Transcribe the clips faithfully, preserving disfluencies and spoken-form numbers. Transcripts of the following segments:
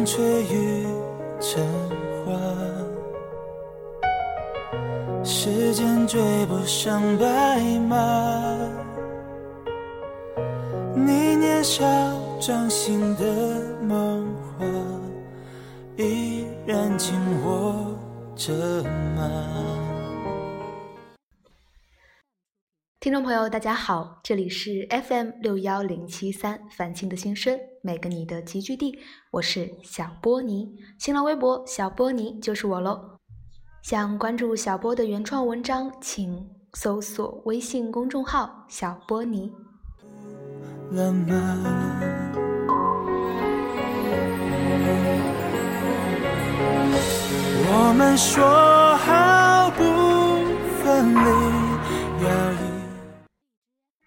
风吹雨成花，时间追不上白马，你年少掌心的梦话依然紧握着吗。听众朋友大家好，这里是 F M 六一零七三繁星的心声，每个你的集聚地，我是小波尼，新浪微博小波尼就是我咯。想关注小波的原创文章，请搜索微信公众号小波尼。了吗？我们说好不分离要。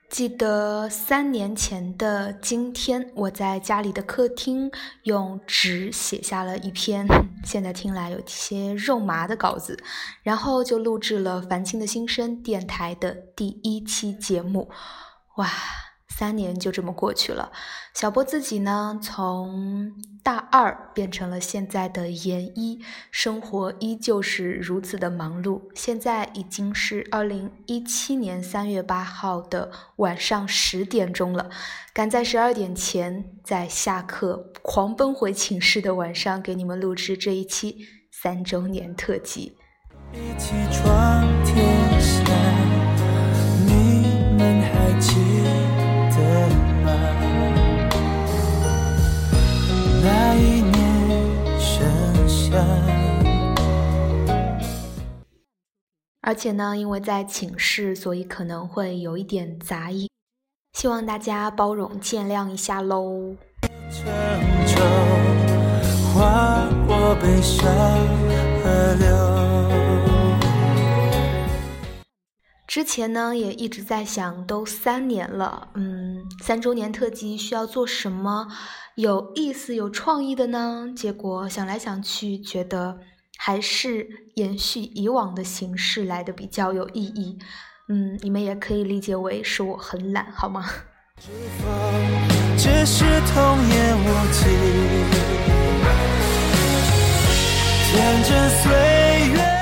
记得三年前的今天，我在家里的客厅用纸写下了一篇现在听来有些肉麻的稿子，然后就录制了繁星的心声电台的第一期节目。哇，三年就这么过去了。小波自己呢，从大二变成了现在的研一，生活依旧是如此的忙碌。现在已经是二零一七年三月八号的晚上十点钟了，赶在十二点前在下课狂奔回寝室的晚上给你们录制这一期三周年特辑。一起闯天下，你们还记得吗？那一年盛夏，而且呢，因为在寝室，所以可能会有一点杂音，希望大家包容见谅一下喽。成就划过悲伤河流。之前呢，也一直在想，都三年了，嗯，三周年特辑需要做什么？有意思有创意的呢，结果想来想去觉得还是延续以往的形式来的比较有意义。嗯，你们也可以理解为是我很懒好吗？是否只是童言无忌，天真岁月。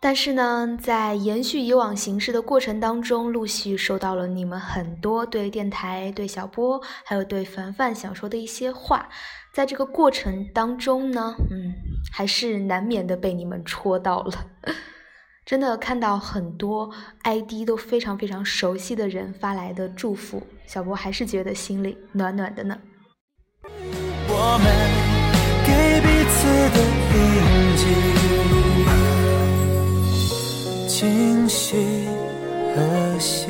但是呢，在延续以往形式的过程当中，陆续收到了你们很多对电台、对小波还有对凡凡想说的一些话。在这个过程当中呢，嗯，还是难免的被你们戳到了。真的看到很多 I D 都非常非常熟悉的人发来的祝福，小波还是觉得心里暖暖的呢。我们给彼此的印记，清晰和谐。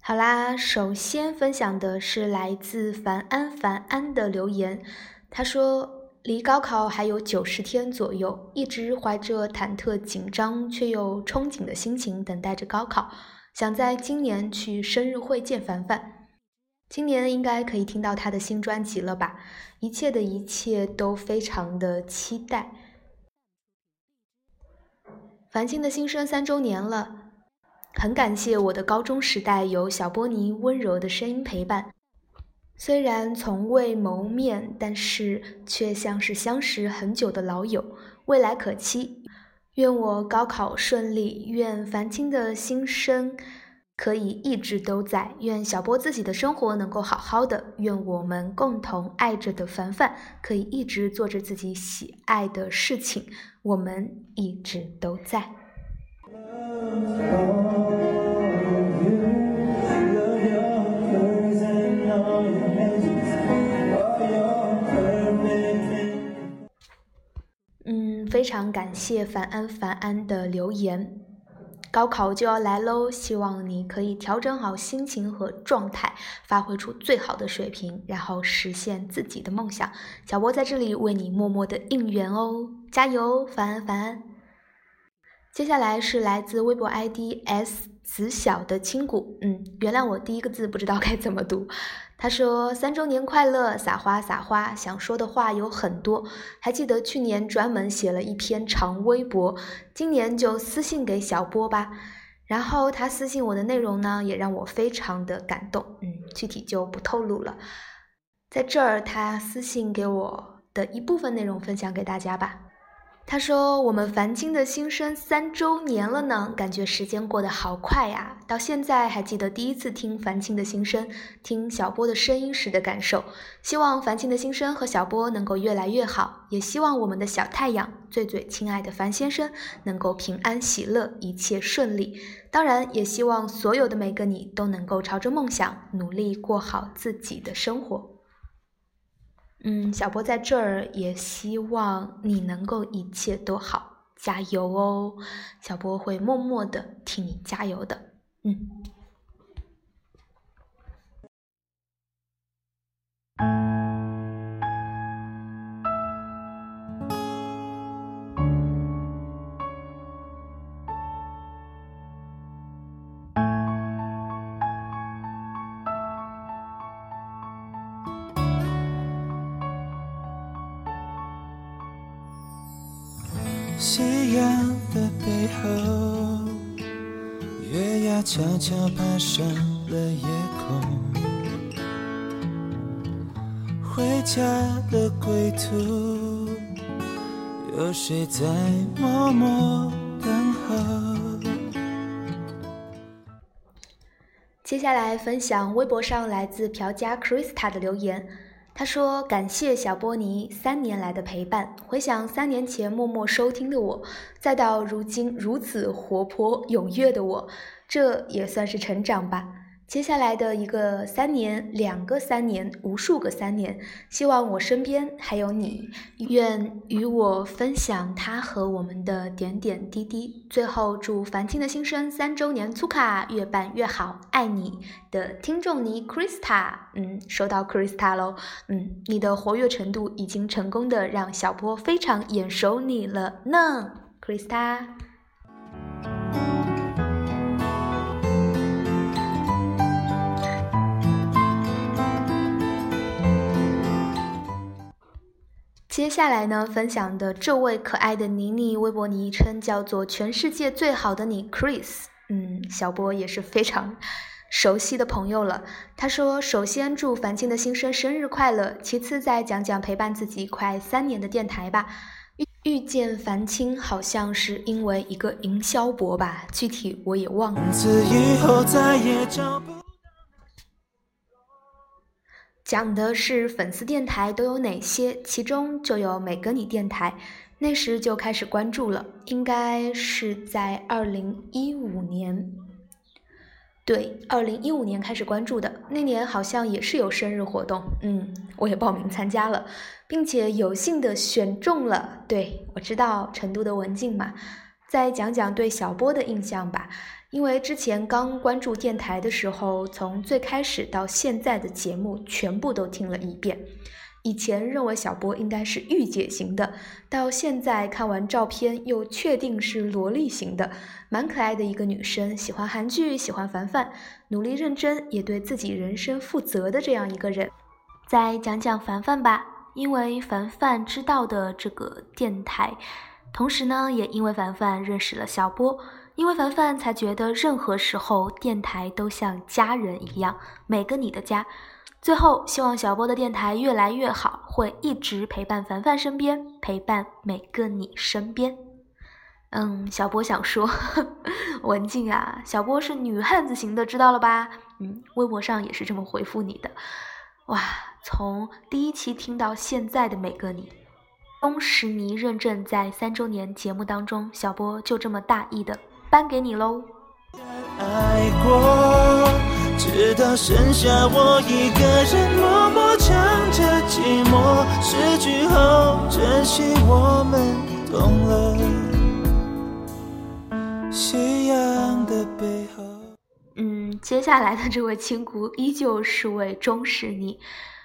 好啦，首先分享的是来自凡安凡安的留言，他说离高考还有九十天左右，一直怀着忐忑紧张却又憧憬的心情等待着高考，想在今年去生日会见凡凡。今年应该可以听到他的新专辑了吧，一切的一切都非常的期待。繁星的心声三周年了，很感谢我的高中时代有小波尼温柔的声音陪伴，虽然从未谋面，但是却像是相识很久的老友，未来可期。愿我高考顺利，愿繁星的心声可以一直都在，愿小波自己的生活能够好好的，愿我们共同爱着的凡凡可以一直做着自己喜爱的事情，我们一直都在。嗯，非常感谢凡安凡安的留言。高考就要来喽，希望你可以调整好心情和状态，发挥出最好的水平，然后实现自己的梦想。小波在这里为你默默的应援哦，加油，凡安凡安。接下来是来自微博 I D S 子小的亲骨，嗯，原谅我第一个字不知道该怎么读。他说三周年快乐，撒花撒花，想说的话有很多，还记得去年专门写了一篇长微博，今年就私信给小波吧。然后他私信我的内容呢，也让我非常的感动，嗯，具体就不透露了。在这儿他私信给我的一部分内容分享给大家吧。他说我们繁星的新生三周年了呢，感觉时间过得好快呀、啊、到现在还记得第一次听繁星的新生，听小波的声音时的感受，希望繁星的新生和小波能够越来越好，也希望我们的小太阳最最亲爱的樊先生能够平安喜乐，一切顺利，当然也希望所有的每个你都能够朝着梦想努力过好自己的生活。嗯，小波在这儿也希望你能够一切都好，加油哦！小波会默默的替你加油的。嗯。夕阳的背后，月牙悄悄爬上了夜空，回家的归途，有谁在默默等候。接下来分享微博上来自朴家 Krista 的留言，他说感谢小波尼三年来的陪伴，回想三年前默默收听的我，再到如今如此活泼踊跃的我，这也算是成长吧。接下来的一个三年，两个三年，无数个三年，希望我身边还有你，愿与我分享他和我们的点点滴滴。最后祝繁星的新生三周年粗卡越办越好，爱你的听众你 Krista。 嗯，收到 Krista 咯。嗯，你的活跃程度已经成功的让小波非常眼熟你了呢 Krista。接下来呢，分享的这位可爱的妮妮，微博昵称叫做全世界最好的你 Chris。 嗯，小波也是非常熟悉的朋友了。他说首先祝繁星的新生生日快乐，其次再讲讲陪伴自己快三年的电台吧。遇见繁星好像是因为一个营销博吧，具体我也忘了。以后再也找不讲的是粉丝电台都有哪些，其中就有每个你电台，那时就开始关注了，应该是在二零一五年，对，二零一五年开始关注的，那年好像也是有生日活动，嗯，我也报名参加了，并且有幸的选中了，对，我知道成都的文静嘛。再讲讲对小波的印象吧，因为之前刚关注电台的时候，从最开始到现在的节目全部都听了一遍。以前认为小波应该是御姐型的，到现在看完照片又确定是萝莉型的，蛮可爱的一个女生，喜欢韩剧，喜欢凡凡，努力认真，也对自己人生负责的这样一个人。再讲讲凡凡吧，因为凡凡知道的这个电台，同时呢，也因为凡凡认识了小波，因为凡凡才觉得任何时候电台都像家人一样，每个你的家。最后，希望小波的电台越来越好，会一直陪伴凡凡身边，陪伴每个你身边。嗯，小波想说，呵呵文静啊，小波是女汉子型的，知道了吧？嗯，微博上也是这么回复你的。哇，从第一期听到现在的每个你。东石泥认证在三周年节目当中，小波就这么大意的颁给你喽。爱过，直到剩下我一个人默默唱着寂寞，失去后珍惜我们懂了夕阳的背后。嗯，接下来的这位亲姑依旧是位钟石泥，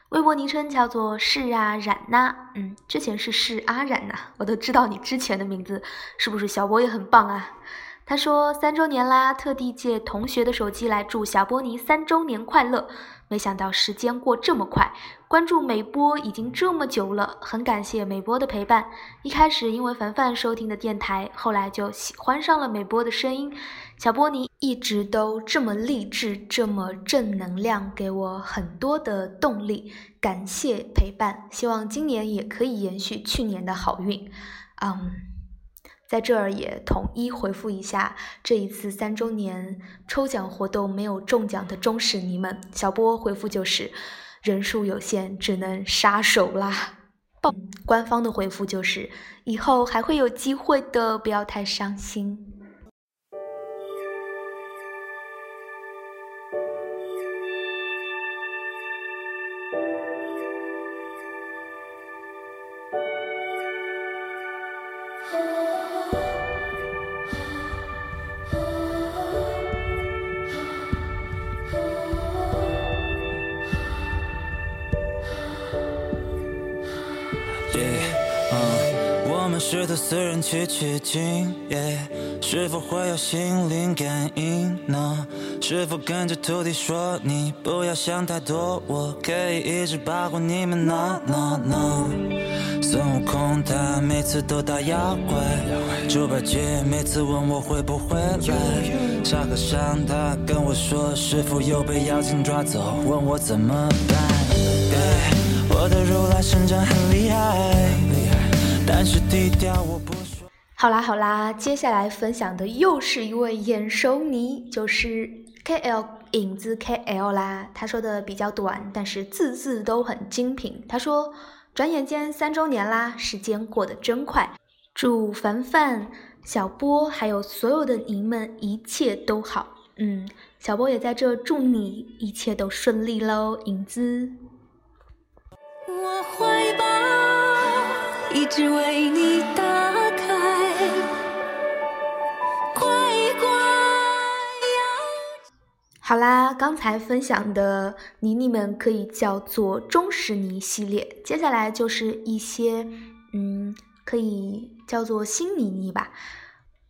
微博昵称叫做是啊冉呐、啊，嗯，之前是是啊冉呐、啊，我都知道你之前的名字，是不是小波也很棒啊？他说三周年啦，特地借同学的手机来祝小波尼三周年快乐。没想到时间过这么快，关注美波已经这么久了，很感谢美波的陪伴。一开始因为凡凡收听的电台，后来就喜欢上了美波的声音。小波尼一直都这么励志，这么正能量，给我很多的动力，感谢陪伴，希望今年也可以延续去年的好运。嗯，在这儿也统一回复一下这一次三周年抽奖活动没有中奖的忠实你们，小波回复就是人数有限，只能杀手啦。嗯、官方的回复就是以后还会有机会的，不要太伤心。是对私人奇奇境，是否会有心灵感应呢？是否跟着土地说你不要想太多，我可以一直保护你们 No No No。 孙悟空他每次都打妖怪，猪八戒每次问我会不会来，沙和尚他跟我说师父又被妖精抓走，问我怎么办。我的如来神掌很厉害，但是低调我不说。好啦好啦，接下来分享的又是一位眼熟你，就是 K L 影子 K L 啦。他说的比较短，但是字字都很精品。他说转眼间三周年啦，时间过得真快，祝凡凡小波还有所有的你们一切都好。嗯，小波也在这祝你一切都顺利喽，影子。我会吧，一直为你打开，乖乖。好啦，刚才分享的你你们可以叫做忠实你系列，接下来就是一些嗯，可以叫做新你你吧。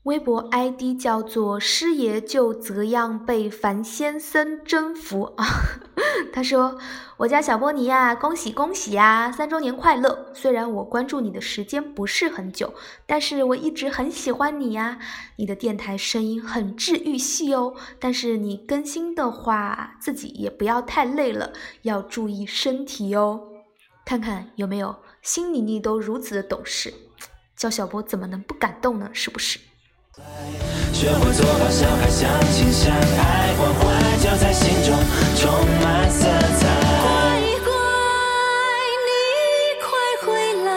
微博 I D 叫做师爷就则样被樊先生征服他说我家小波尼呀，恭喜恭喜呀，三周年快乐，虽然我关注你的时间不是很久，但是我一直很喜欢你呀，你的电台声音很治愈系哦，但是你更新的话自己也不要太累了，要注意身体哦。看看有没有新妮妮都如此的懂事，叫小波怎么能不感动呢，是不是？学会做到相爱，相亲相爱，关怀就在心中，充满色彩。乖乖，你快回来，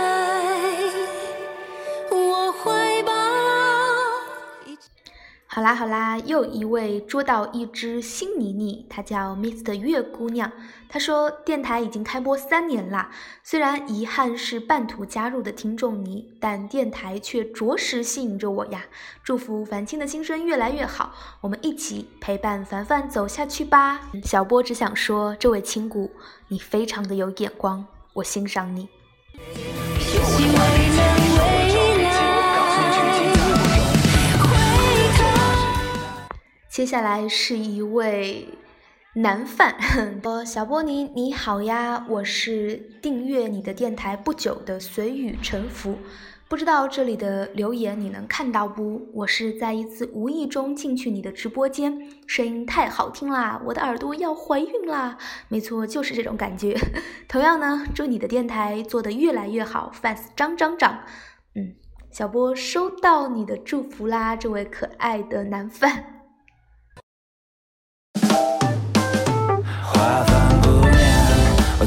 我怀抱。好啦好啦，又一位捉到一只新妮妮，她叫 Mister 月姑娘。她说电台已经开播三年啦，虽然遗憾是半途加入的听众你，但电台却着实吸引着我呀，祝福凡青的新生越来越好，我们一起陪伴凡凡走下去吧。小波只想说，这位亲姑你非常的有眼光，我欣赏你。接下来是一位男范小波尼你好呀，我是订阅你的电台不久的随雨沉浮，不知道这里的留言你能看到不，我是在一次无意中进去你的直播间，声音太好听啦，我的耳朵要怀孕啦，没错，就是这种感觉。同样呢，祝你的电台做得越来越好， fans 涨涨涨。嗯，小波收到你的祝福啦，这位可爱的男范。我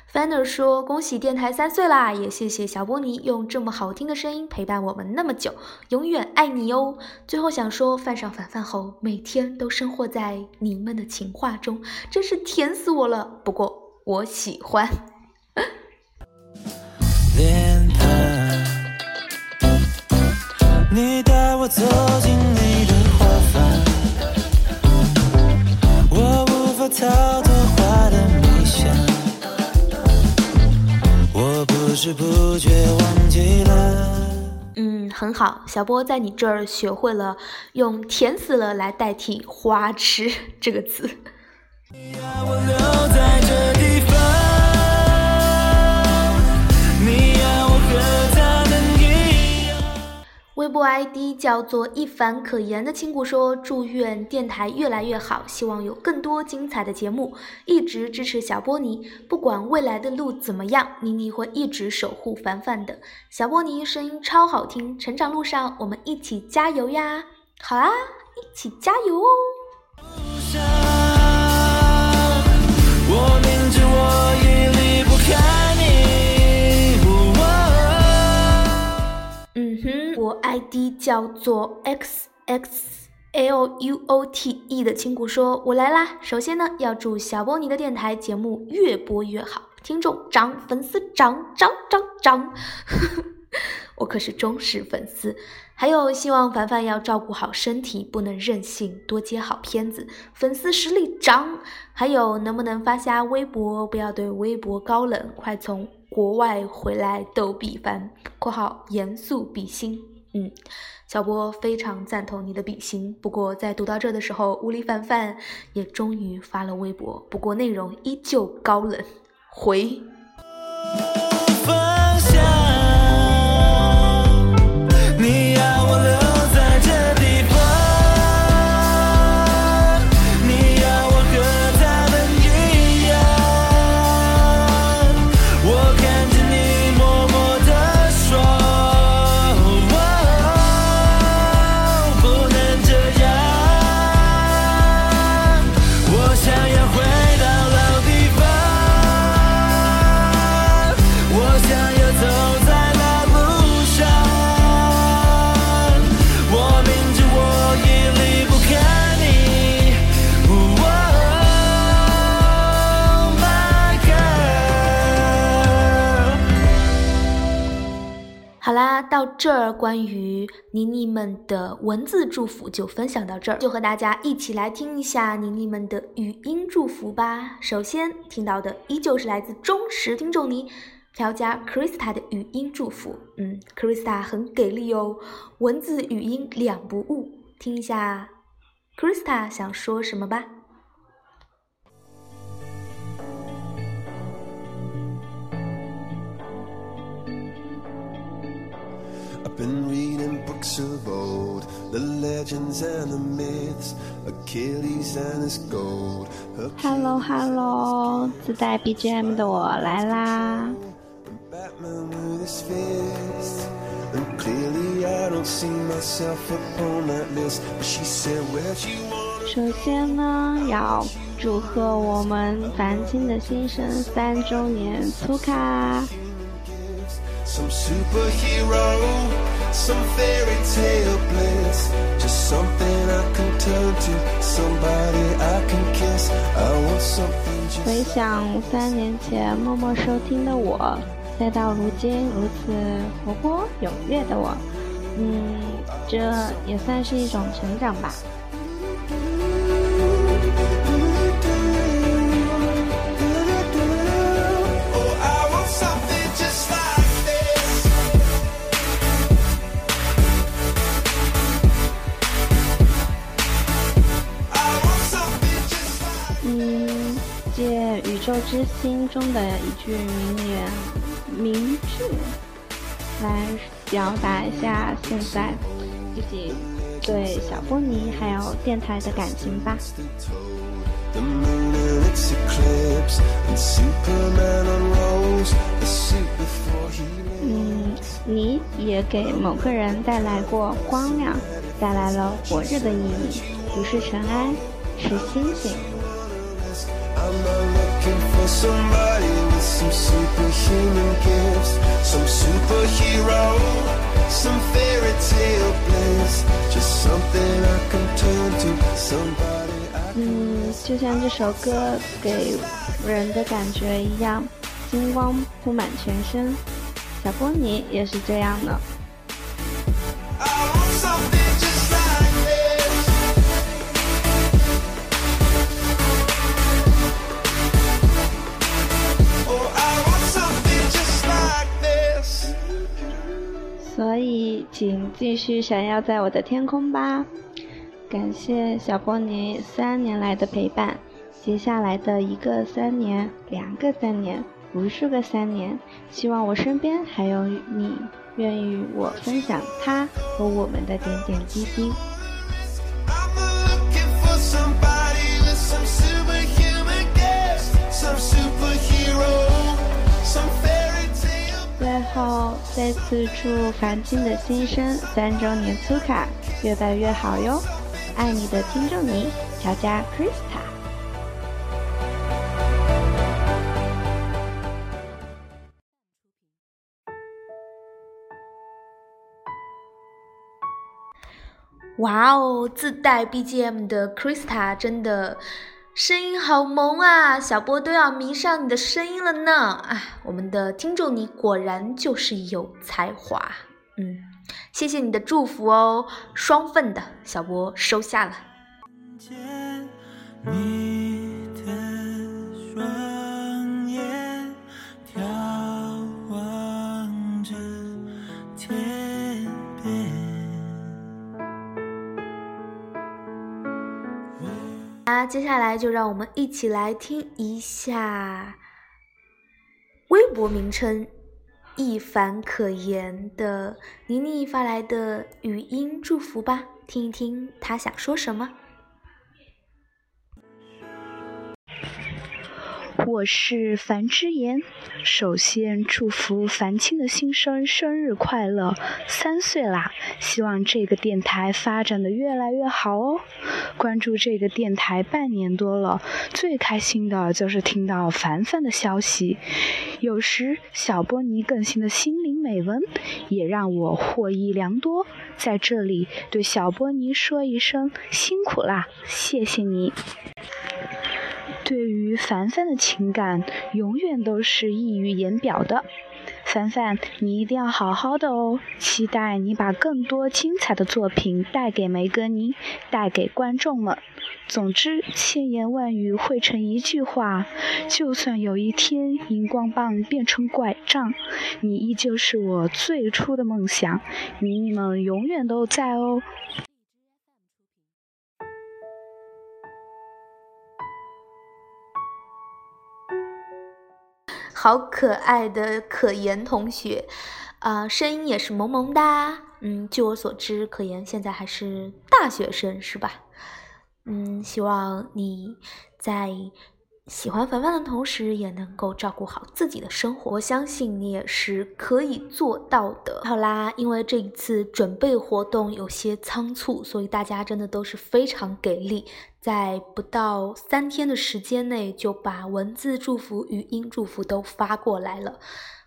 Fanner 说恭喜电台三岁啦，也谢谢小波尼用这么好听的声音陪伴我们那么久，永远爱你哦。最后想说犯上反饭后每天都生活在你们的情话中，真是甜死我了，不过我喜欢。你带我走进你的花瓣，我无法逃脱花的迷香，我不是知不觉忘记了。嗯，很好，小波在你这儿学会了用甜死了来代替花痴这个词。我留在这地方，你要我和他们一样。微博 I D 叫做一凡可言的亲故说，祝愿电台越来越好，希望有更多精彩的节目，一直支持小波尼，不管未来的路怎么样，妮妮会一直守护凡凡的。小波尼声音超好听，成长路上我们一起加油呀！好啊，一起加油哦！我明知我已离不开你。嗯哼，我 I D 叫做 X X L U O T E 的亲故说，我来啦！首先呢，要祝小波尼的电台节目越播越好，听众涨，粉丝涨涨涨涨，我可是忠实粉丝。还有希望凡凡要照顾好身体，不能任性，多接好片子，粉丝实力涨。还有能不能发下微博，不要对微博高冷，快从国外回来逗比凡（括号严肃比心）。嗯，小波非常赞同你的比心。不过在读到这的时候，无理凡凡也终于发了微博，不过内容依旧高冷。回到这儿，关于妮妮们的文字祝福就分享到这儿，就和大家一起来听一下妮妮们的语音祝福吧。首先听到的依旧是来自忠实听众妮飘加 Krista 的语音祝福。嗯 ，Krista 很给力哦，文字语音两不误，听一下 Krista 想说什么吧。Been reading books of old, the legends and the myths, Achilles and his gold. Hello, hello， 自带 B G M 的我来啦。Batman with his fist, and clearly I don't see myself upon that list. But she said, "Where do you want?" 首先呢，要祝贺我们繁星的新生三周年粗卡。Some superhero.Some fairy tale bliss, just something I can turn to, somebody I can kiss. I want something just. 回想三年前默默收听的我，再到如今如此活泼踊跃的我，嗯，这也算是一种成长吧。宇宙之星中的一句名言名句来表达一下现在自己对小波尼还有电台的感情吧。嗯，你也给某个人带来过光亮，带来了活着的意义，不是尘埃，是星星。Somebody with some superhuman gifts, some superhero, some fairy tale bliss, just something I can turn to, somebody I can. 嗯，就像这首歌给人的感觉一样，金光铺满全身，小波尼也是这样的。请继续闪耀在我的天空吧。感谢小波尼三年来的陪伴，接下来的一个三年，两个三年，无数个三年，希望我身边还有你，愿与我分享他和我们的点点滴滴。最后再次祝凡青的新生三周年粗卡越办越好哟，爱你的听众你，乔家 Krista。哇哦，自带 B G M 的 Krista 真的声音好萌啊，小波都要迷上你的声音了呢。哎，我们的听众你果然就是有才华，嗯，谢谢你的祝福哦，双份的小波收下了。你的双眼眺望着天边。那接下来就让我们一起来听一下微博名称一凡可言的妮妮发来的语音祝福吧，听一听她想说什么。我是樊之言，首先祝福樊青的新生生日快乐，三岁啦！希望这个电台发展的越来越好哦。关注这个电台半年多了，最开心的就是听到凡凡的消息，有时小波尼更新的心灵美文也让我获益良多。在这里对小波尼说一声辛苦啦，谢谢你。对于凡凡的情感永远都是溢于言表的，凡凡你一定要好好的哦，期待你把更多精彩的作品带给梅格尼，带给观众们。总之千言万语汇成一句话，就算有一天荧光棒变成拐杖，你依旧是我最初的梦想，你们永远都在哦。好可爱的可言同学，啊、呃，声音也是萌萌哒。嗯，据我所知，可言现在还是大学生，是吧？嗯，希望你在喜欢凡凡的同时，也能够照顾好自己的生活。我相信你也是可以做到的。好啦，因为这一次准备活动有些仓促，所以大家真的都是非常给力，在不到三天的时间内就把文字祝福、语音祝福都发过来了。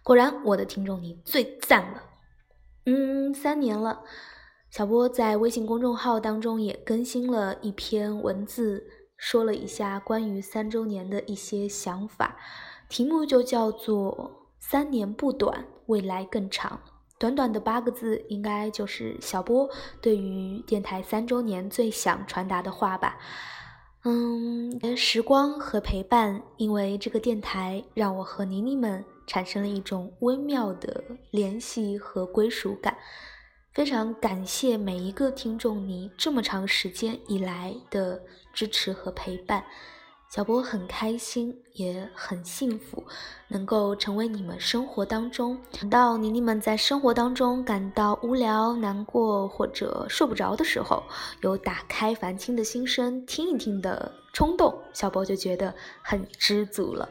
果然，我的听众你最赞了。嗯，三年了，小波在微信公众号当中也更新了一篇文字，说了一下关于三周年的一些想法，题目就叫做三年不短，未来更长。短短的八个字，应该就是小波对于电台三周年最想传达的话吧。嗯，时光和陪伴，因为这个电台让我和妮妮们产生了一种微妙的联系和归属感，非常感谢每一个听众你这么长时间以来的支持和陪伴，小波很开心也很幸福能够成为你们生活当中，等到你们在生活当中感到无聊难过或者睡不着的时候，有打开樊青的心声听一听的冲动，小波就觉得很知足了。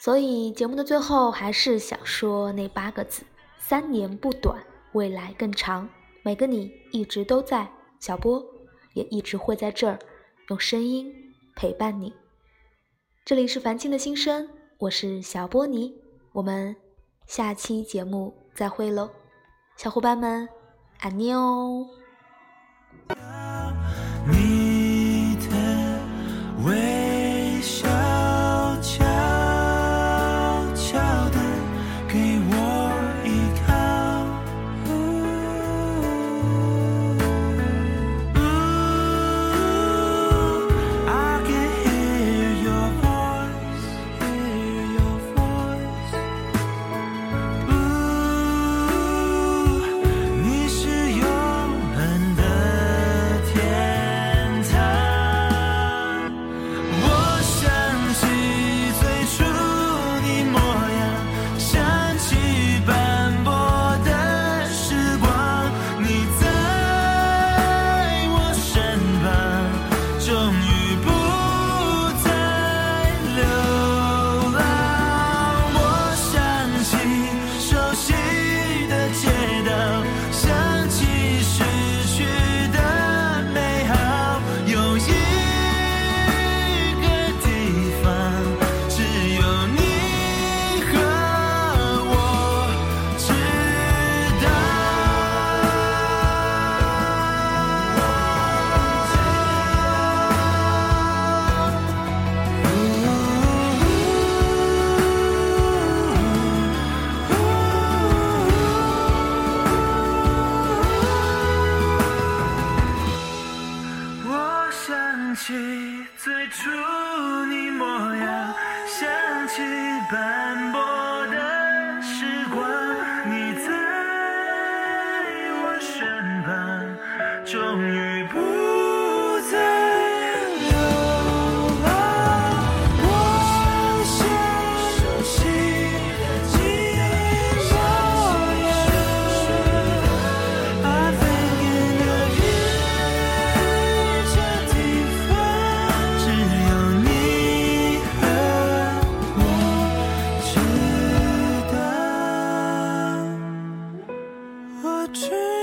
所以节目的最后还是想说那八个字，三年不短，未来更长。每个你一直都在，小波也一直会在这儿，用声音陪伴你。这里是樊青的心声，我是小波尼，我们下期节目再会喽，小伙伴们，安妞哦。你的微笑悄悄地给我。出你模样，想起斑驳的时光，你在我身旁，终于不再流浪。我想熟悉你模样，把飞天的云这地方，只有你和我知道，我知道。